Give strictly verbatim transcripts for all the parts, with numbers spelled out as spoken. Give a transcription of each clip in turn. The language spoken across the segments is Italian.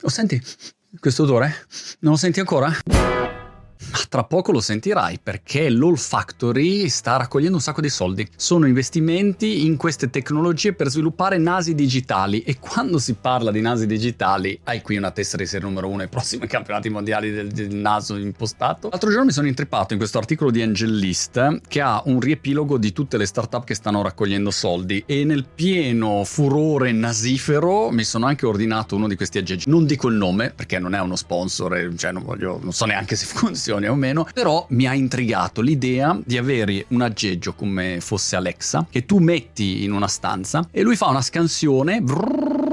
Lo senti? Questo odore? Non lo senti ancora? Ma tra poco lo sentirai, perché l'Olfactory sta raccogliendo un sacco di soldi. Sono investimenti in queste tecnologie per sviluppare nasi digitali, e quando si parla di nasi digitali hai qui una tessera di serie numero uno ai prossimi campionati mondiali del, del naso impostato. L'altro giorno mi sono intrippato in questo articolo di Angel List che ha un riepilogo di tutte le startup che stanno raccogliendo soldi, e nel pieno furore nasifero mi sono anche ordinato uno di questi aggeggi. Non dico il nome perché non è uno sponsor, cioè non voglio, non so neanche se funziona o meno, però mi ha intrigato l'idea di avere un aggeggio come fosse Alexa che tu metti in una stanza e lui fa una scansione, brrr,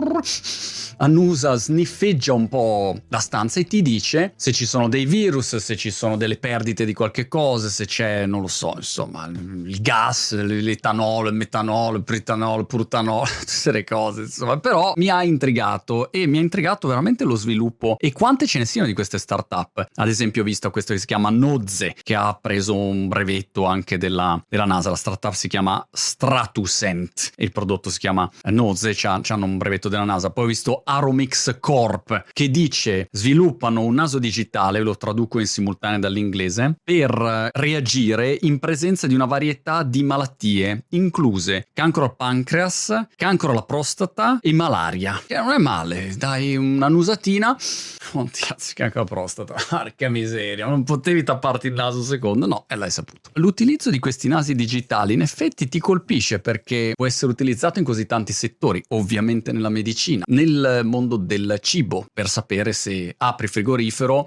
annusa, sniffeggia un po' la stanza e ti dice se ci sono dei virus, se ci sono delle perdite di qualche cosa, se c'è, non lo so, insomma, il gas, l'etanolo, il metanolo, il pretanolo, il purtanolo, tutte le cose, insomma. Però mi ha intrigato, e mi ha intrigato veramente lo sviluppo e quante ce ne siano di queste startup. Ad esempio ho visto questo che si chiama Noze, che ha preso un brevetto anche della, della NASA. La startup si chiama Stratusent, il prodotto si chiama Noze, c'hanno un brevetto della NASA. Poi ho visto Aromix Corp che dice sviluppano un naso digitale, lo traduco in simultanea dall'inglese, per reagire in presenza di una varietà di malattie, incluse cancro al pancreas, cancro alla prostata e malaria. Che non è male, dai una nusatina. Oh, cazzo, cancro alla prostata, porca miseria, non potevi tapparti il naso un secondo, no, e l'hai saputo. L'utilizzo di questi nasi digitali in effetti ti colpisce, perché può essere utilizzato in così tanti settori, ovviamente nella medicina, nel mondo del cibo, per sapere se apri il frigorifero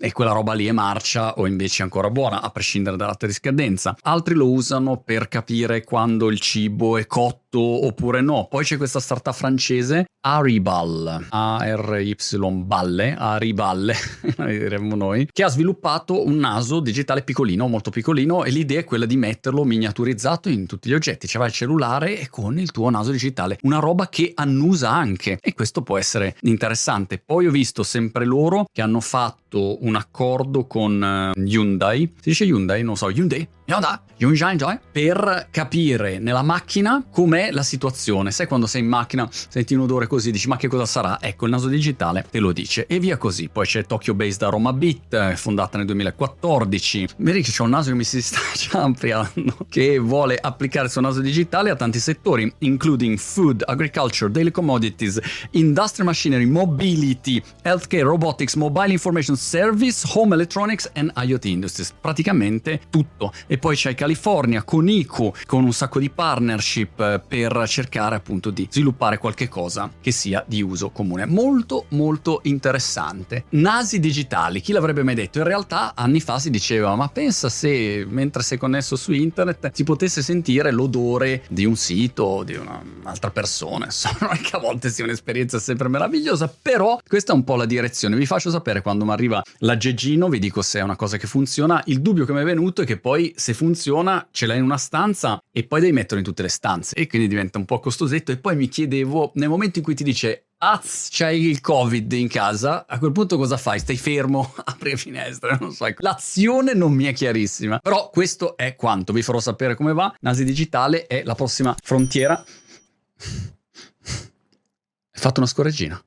e quella roba lì è marcia o invece è ancora buona, a prescindere dalla data di scadenza. Altri lo usano per capire quando il cibo è cotto oppure no. Poi c'è questa startup francese Aribal, A R Y balle, Aribal, diremmo noi, che ha sviluppato un naso digitale piccolino, molto piccolino, e l'idea è quella di metterlo miniaturizzato in tutti gli oggetti. C'è il cellulare e con il tuo naso digitale, una roba che annusa anche, e questo può essere interessante. Poi ho visto sempre loro che hanno fatto un accordo con Hyundai, si dice Hyundai, non so, Hyundai, Hyundai, Hyundai, per capire nella macchina com'è la situazione. Sai quando sei in macchina, senti un odore così, dici ma che cosa sarà? Ecco, il naso digitale te lo dice, e via così. Poi c'è Tokyo-based Aromabit, fondata nel duemilaquattordici. Vedi che c'è un naso che mi si sta già ampliando, che vuole applicare il suo naso digitale a tanti settori, including food, agriculture, daily commodities, industrial machinery, mobility, healthcare, robotics, mobile information service, home electronics and I O T industries. Praticamente tutto. E poi c'è California con Ico, con un sacco di partnership per cercare appunto di sviluppare qualche cosa che sia di uso comune. Molto molto interessante. Nasi digitali, chi l'avrebbe mai detto? In realtà anni fa si diceva ma pensa se mentre sei connesso su internet si potesse sentire l'odore di un sito, di un'altra persona. Sono anche a volte sia un'esperienza sempre meravigliosa, però questa è un po' la direzione. Vi faccio sapere quando mi arriva l'aggeggino, vi dico se è una cosa che funziona. Il dubbio che mi è venuto è che poi se funziona ce l'hai in una stanza e poi devi metterlo in tutte le stanze, e quindi diventa un po' costosetto. E poi mi chiedevo, nel momento in cui ti dice azz, c'hai il Covid in casa, a quel punto cosa fai? Stai fermo? Apri le finestre? Non so, l'azione non mi è chiarissima, però questo è quanto. Vi farò sapere come va. Nasi digitale è la prossima frontiera. Hai fatto una scorreggina.